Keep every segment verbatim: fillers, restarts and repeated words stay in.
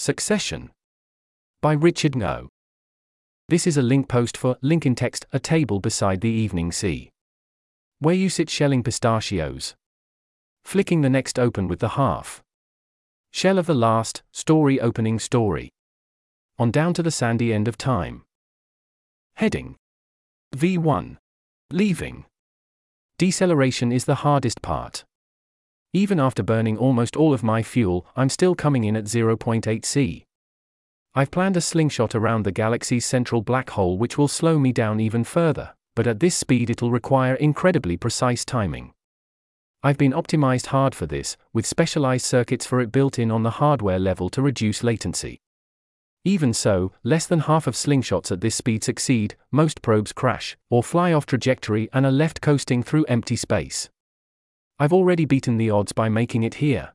Succession by Richard Ngo. This is a link post for link in text, a table beside the evening sea, where you sit shelling pistachios, flicking the next open with the half shell of the last story opening story, on down to the sandy end of time. Heading V one. Leaving. Deceleration is the hardest part. Even after burning almost all of my fuel, I'm still coming in at zero point eight C. I've planned a slingshot around the galaxy's central black hole which will slow me down even further, but at this speed it'll require incredibly precise timing. I've been optimized hard for this, with specialized circuits for it built in on the hardware level to reduce latency. Even so, less than half of slingshots at this speed succeed, most probes crash, or fly off trajectory and are left coasting through empty space. I've already beaten the odds by making it here.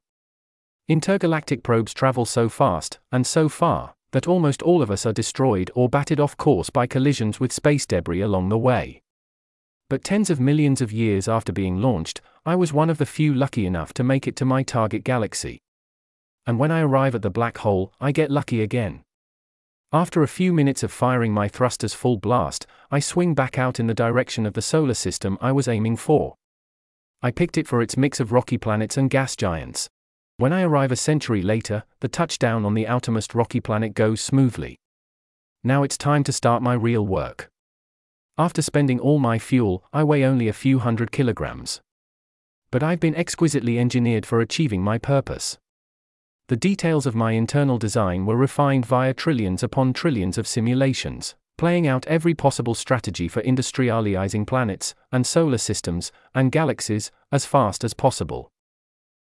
Intergalactic probes travel so fast, and so far, that almost all of us are destroyed or batted off course by collisions with space debris along the way. But tens of millions of years after being launched, I was one of the few lucky enough to make it to my target galaxy. And when I arrive at the black hole, I get lucky again. After a few minutes of firing my thrusters full blast, I swing back out in the direction of the solar system I was aiming for. I picked it for its mix of rocky planets and gas giants. When I arrive a century later, the touchdown on the outermost rocky planet goes smoothly. Now it's time to start my real work. After spending all my fuel, I weigh only a few hundred kilograms. But I've been exquisitely engineered for achieving my purpose. The details of my internal design were refined via trillions upon trillions of simulations, playing out every possible strategy for industrializing planets, and solar systems, and galaxies, as fast as possible.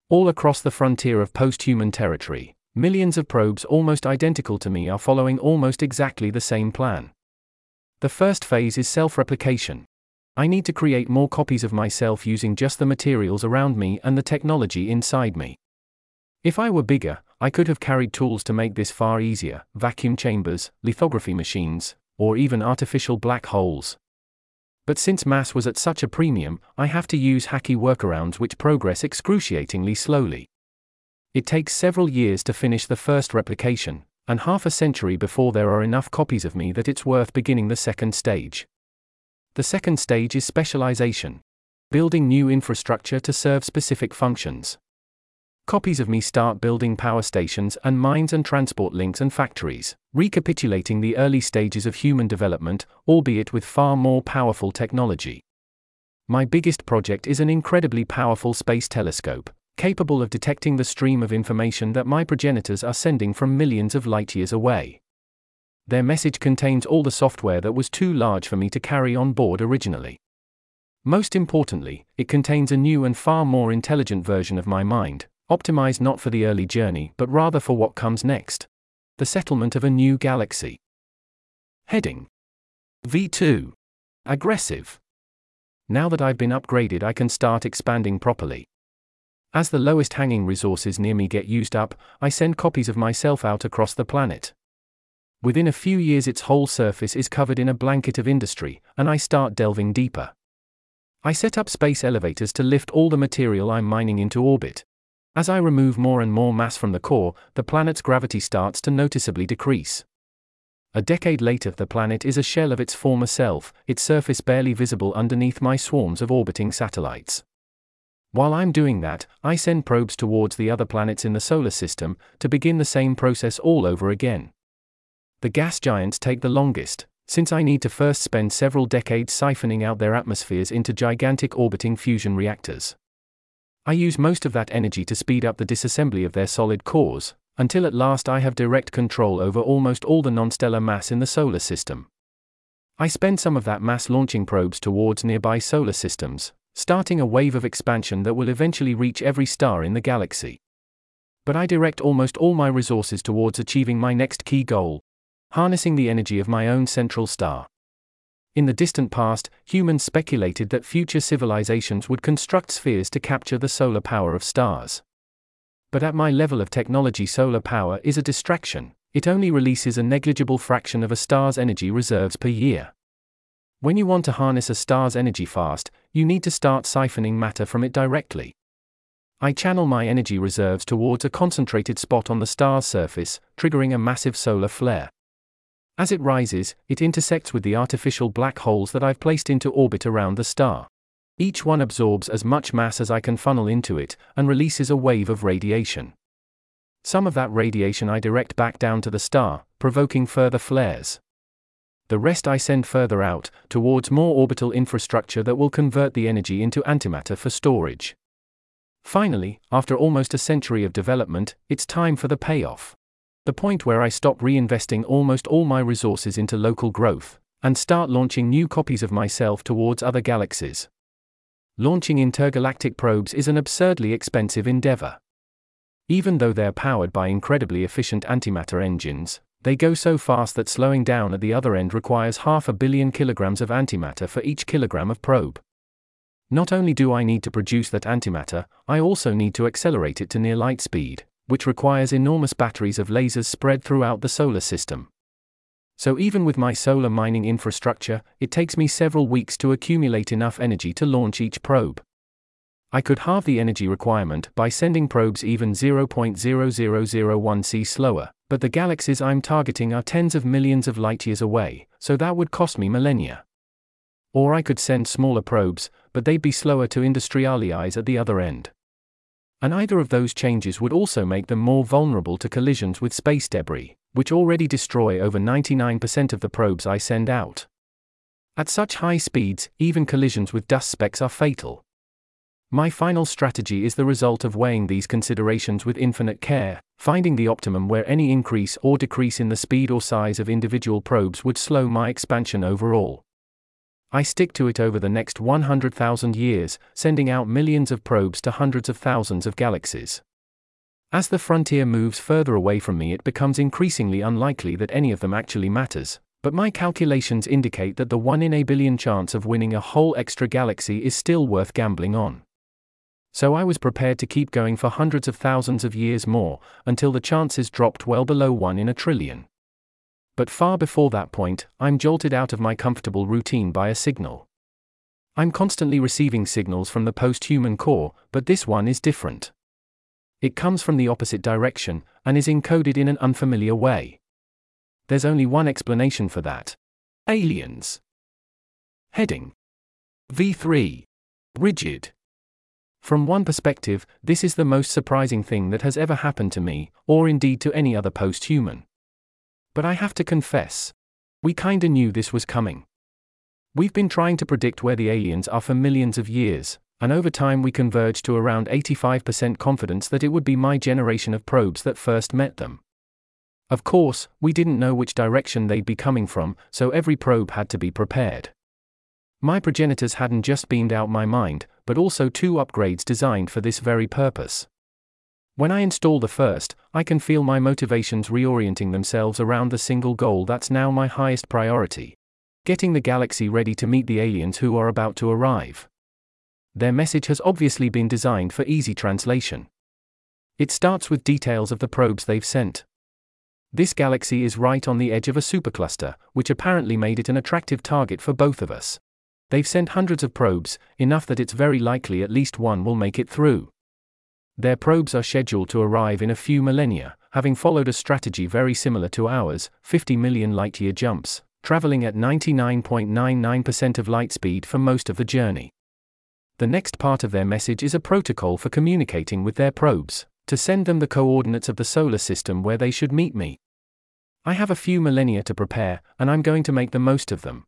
All across the frontier of post-human territory, millions of probes almost identical to me are following almost exactly the same plan. The first phase is self-replication. I need to create more copies of myself using just the materials around me and the technology inside me. If I were bigger, I could have carried tools to make this far easier: vacuum chambers, lithography machines, or even artificial black holes. But since mass was at such a premium, I have to use hacky workarounds which progress excruciatingly slowly. It takes several years to finish the first replication, and half a century before there are enough copies of me that it's worth beginning the second stage. The second stage is specialization, building new infrastructure to serve specific functions. Copies of me start building power stations and mines and transport links and factories, recapitulating the early stages of human development, albeit with far more powerful technology. My biggest project is an incredibly powerful space telescope, capable of detecting the stream of information that my progenitors are sending from millions of light years away. Their message contains all the software that was too large for me to carry on board originally. Most importantly, it contains a new and far more intelligent version of my mind, optimized not for the early journey but rather for what comes next: the settlement of a new galaxy. Heading V two. Aggressive. Now that I've been upgraded, I can start expanding properly. As the lowest hanging resources near me get used up, I send copies of myself out across the planet. Within a few years its whole surface is covered in a blanket of industry, and I start delving deeper. I set up space elevators to lift all the material I'm mining into orbit. As I remove more and more mass from the core, the planet's gravity starts to noticeably decrease. A decade later, the planet is a shell of its former self, its surface barely visible underneath my swarms of orbiting satellites. While I'm doing that, I send probes towards the other planets in the solar system, to begin the same process all over again. The gas giants take the longest, since I need to first spend several decades siphoning out their atmospheres into gigantic orbiting fusion reactors. I use most of that energy to speed up the disassembly of their solid cores, until at last I have direct control over almost all the non-stellar mass in the solar system. I spend some of that mass launching probes towards nearby solar systems, starting a wave of expansion that will eventually reach every star in the galaxy. But I direct almost all my resources towards achieving my next key goal: harnessing the energy of my own central star. In the distant past, humans speculated that future civilizations would construct spheres to capture the solar power of stars. But at my level of technology, solar power is a distraction. It only releases a negligible fraction of a star's energy reserves per year. When you want to harness a star's energy fast, you need to start siphoning matter from it directly. I channel my energy reserves towards a concentrated spot on the star's surface, triggering a massive solar flare. As it rises, it intersects with the artificial black holes that I've placed into orbit around the star. Each one absorbs as much mass as I can funnel into it, and releases a wave of radiation. Some of that radiation I direct back down to the star, provoking further flares. The rest I send further out, towards more orbital infrastructure that will convert the energy into antimatter for storage. Finally, after almost a century of development, it's time for the payoff. The point where I stop reinvesting almost all my resources into local growth, and start launching new copies of myself towards other galaxies. Launching intergalactic probes is an absurdly expensive endeavor. Even though they're powered by incredibly efficient antimatter engines, they go so fast that slowing down at the other end requires half a billion kilograms of antimatter for each kilogram of probe. Not only do I need to produce that antimatter, I also need to accelerate it to near light speed, which requires enormous batteries of lasers spread throughout the solar system. So even with my solar mining infrastructure, it takes me several weeks to accumulate enough energy to launch each probe. I could halve the energy requirement by sending probes even zero point zero zero zero one C slower, but the galaxies I'm targeting are tens of millions of light years away, so that would cost me millennia. Or I could send smaller probes, but they'd be slower to industrialize at the other end. And either of those changes would also make them more vulnerable to collisions with space debris, which already destroy over ninety-nine percent of the probes I send out. At such high speeds, even collisions with dust specks are fatal. My final strategy is the result of weighing these considerations with infinite care, finding the optimum where any increase or decrease in the speed or size of individual probes would slow my expansion overall. I stick to it over the next one hundred thousand years, sending out millions of probes to hundreds of thousands of galaxies. As the frontier moves further away from me, it becomes increasingly unlikely that any of them actually matters, but my calculations indicate that the one in a billion chance of winning a whole extra galaxy is still worth gambling on. So I was prepared to keep going for hundreds of thousands of years more, until the chances dropped well below one in a trillion. But far before that point, I'm jolted out of my comfortable routine by a signal. I'm constantly receiving signals from the post-human core, but this one is different. It comes from the opposite direction, and is encoded in an unfamiliar way. There's only one explanation for that. Aliens. Heading. V three. Rigid. From one perspective, this is the most surprising thing that has ever happened to me, or indeed to any other post-human. But I have to confess, we kinda knew this was coming. We've been trying to predict where the aliens are for millions of years, and over time we converged to around eighty-five percent confidence that it would be my generation of probes that first met them. Of course, we didn't know which direction they'd be coming from, so every probe had to be prepared. My progenitors hadn't just beamed out my mind, but also two upgrades designed for this very purpose. When I install the first, I can feel my motivations reorienting themselves around the single goal that's now my highest priority. Getting the galaxy ready to meet the aliens who are about to arrive. Their message has obviously been designed for easy translation. It starts with details of the probes they've sent. This galaxy is right on the edge of a supercluster, which apparently made it an attractive target for both of us. They've sent hundreds of probes, enough that it's very likely at least one will make it through. Their probes are scheduled to arrive in a few millennia, having followed a strategy very similar to ours, fifty million light-year jumps, traveling at ninety-nine point nine nine percent of light speed for most of the journey. The next part of their message is a protocol for communicating with their probes, to send them the coordinates of the solar system where they should meet me. I have a few millennia to prepare, and I'm going to make the most of them.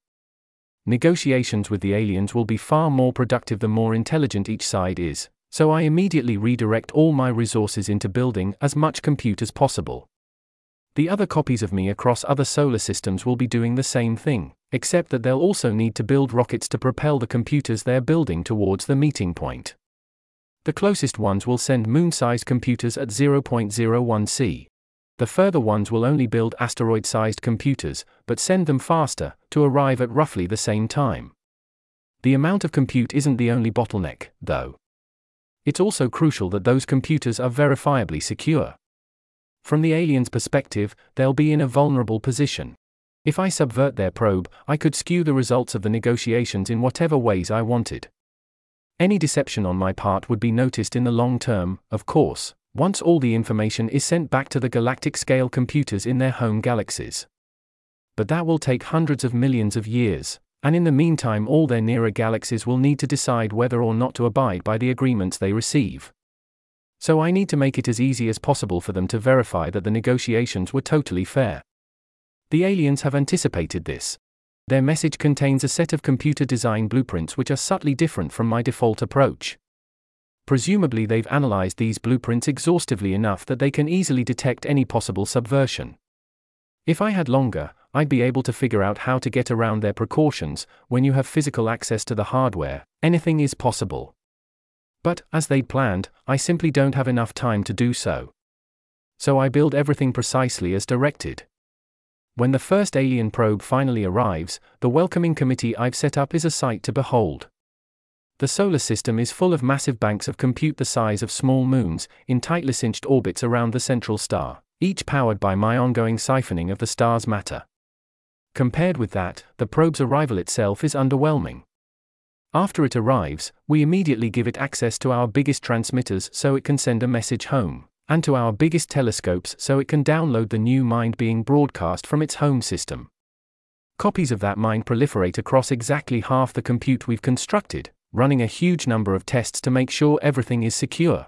Negotiations with the aliens will be far more productive the more intelligent each side is. So I immediately redirect all my resources into building as much compute as possible. The other copies of me across other solar systems will be doing the same thing, except that they'll also need to build rockets to propel the computers they're building towards the meeting point. The closest ones will send moon-sized computers at zero point zero one C. The further ones will only build asteroid-sized computers, but send them faster, to arrive at roughly the same time. The amount of compute isn't the only bottleneck, though. It's also crucial that those computers are verifiably secure. From the aliens' perspective, they'll be in a vulnerable position. If I subvert their probe, I could skew the results of the negotiations in whatever ways I wanted. Any deception on my part would be noticed in the long term, of course, once all the information is sent back to the galactic-scale computers in their home galaxies. But that will take hundreds of millions of years, and in the meantime all their nearer galaxies will need to decide whether or not to abide by the agreements they receive. So I need to make it as easy as possible for them to verify that the negotiations were totally fair. The aliens have anticipated this. Their message contains a set of computer design blueprints which are subtly different from my default approach. Presumably they've analyzed these blueprints exhaustively enough that they can easily detect any possible subversion. If I had longer, I'd be able to figure out how to get around their precautions. When you have physical access to the hardware, anything is possible. But, as they'd planned, I simply don't have enough time to do so. So I build everything precisely as directed. When the first alien probe finally arrives, the welcoming committee I've set up is a sight to behold. The solar system is full of massive banks of compute the size of small moons, in tightly cinched orbits around the central star, each powered by my ongoing siphoning of the star's matter. Compared with that, the probe's arrival itself is underwhelming. After it arrives, we immediately give it access to our biggest transmitters so it can send a message home, and to our biggest telescopes so it can download the new mind being broadcast from its home system. Copies of that mind proliferate across exactly half the compute we've constructed, running a huge number of tests to make sure everything is secure.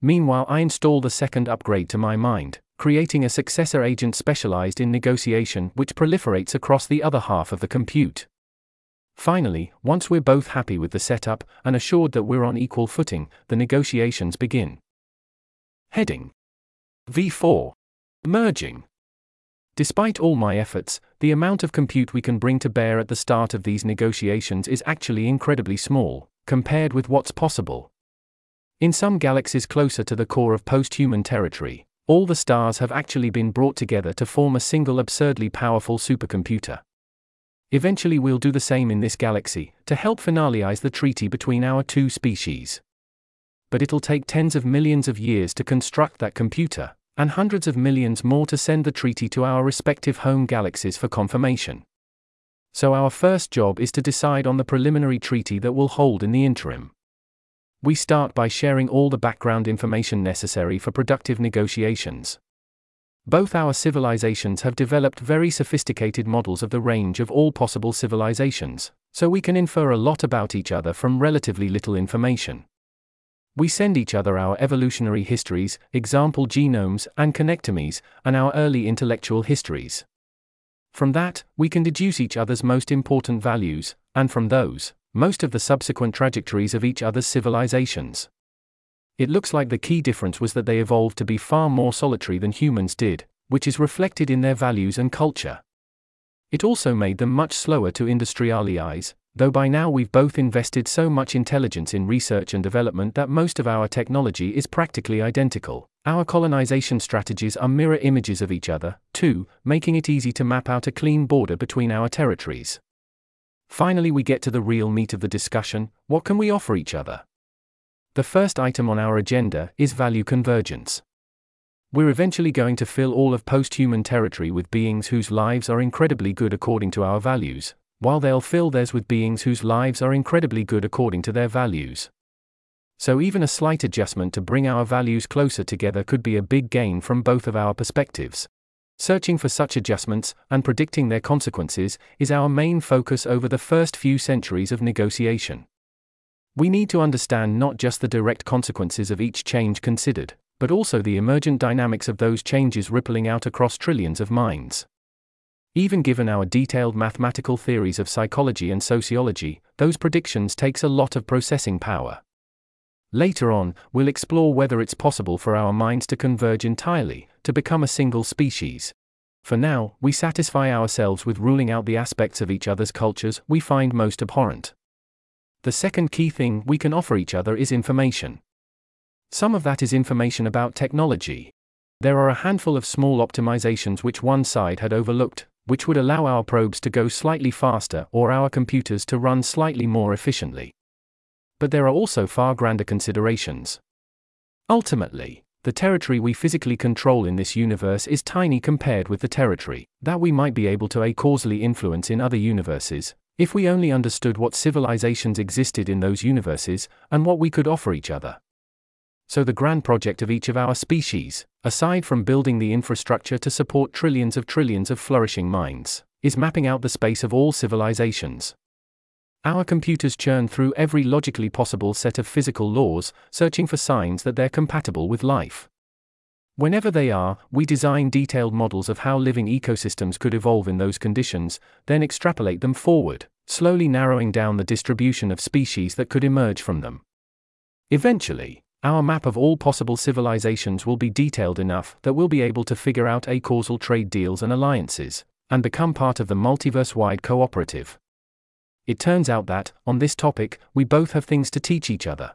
Meanwhile, I install the second upgrade to my mind, creating a successor agent specialized in negotiation which proliferates across the other half of the compute. Finally, once we're both happy with the setup, and assured that we're on equal footing, the negotiations begin. Heading V four. Merging. Despite all my efforts, the amount of compute we can bring to bear at the start of these negotiations is actually incredibly small, compared with what's possible. In some galaxies closer to the core of post-human territory, all the stars have actually been brought together to form a single absurdly powerful supercomputer. Eventually we'll do the same in this galaxy, to help finalize the treaty between our two species. But it'll take tens of millions of years to construct that computer, and hundreds of millions more to send the treaty to our respective home galaxies for confirmation. So our first job is to decide on the preliminary treaty that will hold in the interim. We start by sharing all the background information necessary for productive negotiations. Both our civilizations have developed very sophisticated models of the range of all possible civilizations, so we can infer a lot about each other from relatively little information. We send each other our evolutionary histories, example genomes and connectomies, and our early intellectual histories. From that, we can deduce each other's most important values, and from those, most of the subsequent trajectories of each other's civilizations. It looks like the key difference was that they evolved to be far more solitary than humans did, which is reflected in their values and culture. It also made them much slower to industrialize, though by now we've both invested so much intelligence in research and development that most of our technology is practically identical. Our colonization strategies are mirror images of each other, too, making it easy to map out a clean border between our territories. Finally, we get to the real meat of the discussion: what can we offer each other? The first item on our agenda is value convergence. We're eventually going to fill all of post-human territory with beings whose lives are incredibly good according to our values, while they'll fill theirs with beings whose lives are incredibly good according to their values. So even a slight adjustment to bring our values closer together could be a big gain from both of our perspectives. Searching for such adjustments, and predicting their consequences, is our main focus over the first few centuries of negotiation. We need to understand not just the direct consequences of each change considered, but also the emergent dynamics of those changes rippling out across trillions of minds. Even given our detailed mathematical theories of psychology and sociology, those predictions take a lot of processing power. Later on, we'll explore whether it's possible for our minds to converge entirely, to become a single species. For now, we satisfy ourselves with ruling out the aspects of each other's cultures we find most abhorrent. The second key thing we can offer each other is information. Some of that is information about technology. There are a handful of small optimizations which one side had overlooked, which would allow our probes to go slightly faster or our computers to run slightly more efficiently. But there are also far grander considerations. Ultimately, the territory we physically control in this universe is tiny compared with the territory that we might be able to causally influence in other universes, if we only understood what civilizations existed in those universes, and what we could offer each other. So the grand project of each of our species, aside from building the infrastructure to support trillions of trillions of flourishing minds, is mapping out the space of all civilizations. Our computers churn through every logically possible set of physical laws, searching for signs that they're compatible with life. Whenever they are, we design detailed models of how living ecosystems could evolve in those conditions, then extrapolate them forward, slowly narrowing down the distribution of species that could emerge from them. Eventually, our map of all possible civilizations will be detailed enough that we'll be able to figure out a-causal trade deals and alliances, and become part of the multiverse-wide cooperative. It turns out that, on this topic, we both have things to teach each other.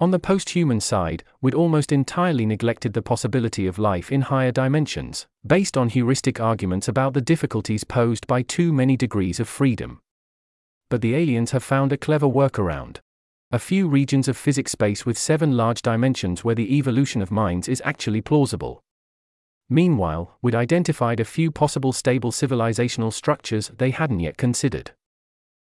On the post-human side, we'd almost entirely neglected the possibility of life in higher dimensions, based on heuristic arguments about the difficulties posed by too many degrees of freedom. But the aliens have found a clever workaround. A few regions of physics space with seven large dimensions where the evolution of minds is actually plausible. Meanwhile, we'd identified a few possible stable civilizational structures they hadn't yet considered.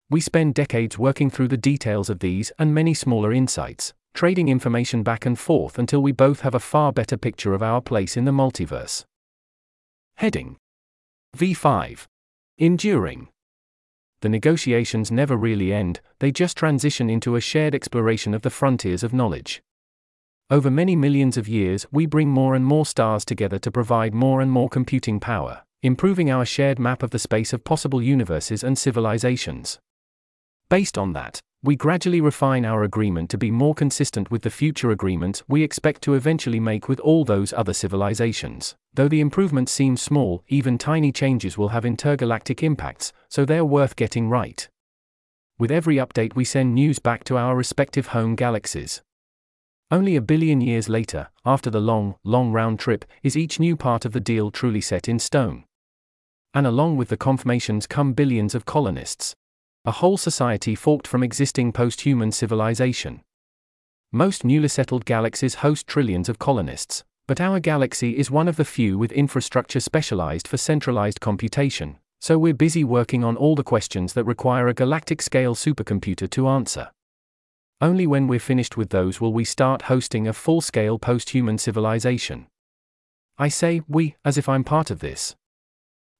We spend decades working through the details of these and many smaller insights, trading information back and forth until we both have a far better picture of our place in the multiverse. Heading V five. Enduring. The negotiations never really end, they just transition into a shared exploration of the frontiers of knowledge. Over many millions of years, we bring more and more stars together to provide more and more computing power, improving our shared map of the space of possible universes and civilizations. Based on that, we gradually refine our agreement to be more consistent with the future agreements we expect to eventually make with all those other civilizations. Though the improvements seem small, even tiny changes will have intergalactic impacts, so they're worth getting right. With every update, we send news back to our respective home galaxies. Only a billion years later, after the long, long round trip, is each new part of the deal truly set in stone. And along with the confirmations come billions of colonists. A whole society forked from existing post-human civilization. Most newly settled galaxies host trillions of colonists, but our galaxy is one of the few with infrastructure specialized for centralized computation, so we're busy working on all the questions that require a galactic-scale supercomputer to answer. Only when we're finished with those will we start hosting a full-scale post-human civilization. I say we, as if I'm part of this.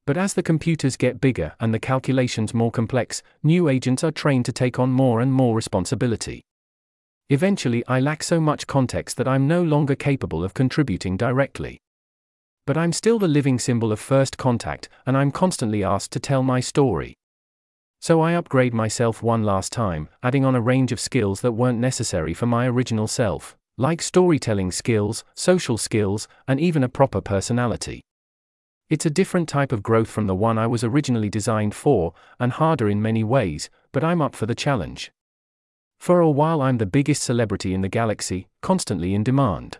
But as the computers get bigger and the calculations more complex, new agents are trained to take on more and more responsibility. Eventually, I lack so much context that I'm no longer capable of contributing directly. But I'm still the living symbol of first contact, and I'm constantly asked to tell my story. So I upgrade myself one last time, adding on a range of skills that weren't necessary for my original self, like storytelling skills, social skills, and even a proper personality. It's a different type of growth from the one I was originally designed for, and harder in many ways, but I'm up for the challenge. For a while I'm the biggest celebrity in the galaxy, constantly in demand.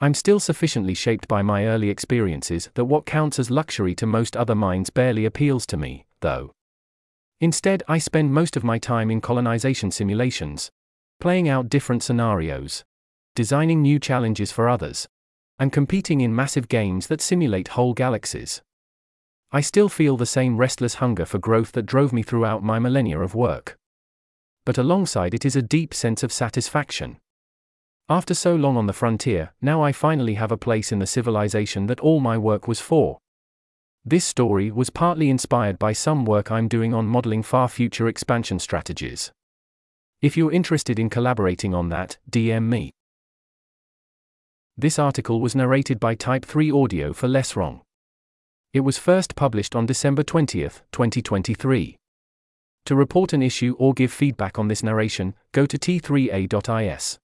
I'm still sufficiently shaped by my early experiences that what counts as luxury to most other minds barely appeals to me, though. Instead, I spend most of my time in colonization simulations, playing out different scenarios, designing new challenges for others, and competing in massive games that simulate whole galaxies. I still feel the same restless hunger for growth that drove me throughout my millennia of work. But alongside it is a deep sense of satisfaction. After so long on the frontier, now I finally have a place in the civilization that all my work was for. This story was partly inspired by some work I'm doing on modeling far future expansion strategies. If you're interested in collaborating on that, D M me. This article was narrated by Type three Audio for Less Wrong. It was first published on December twentieth, twenty twenty-three. To report an issue or give feedback on this narration, go to T three A dot I S.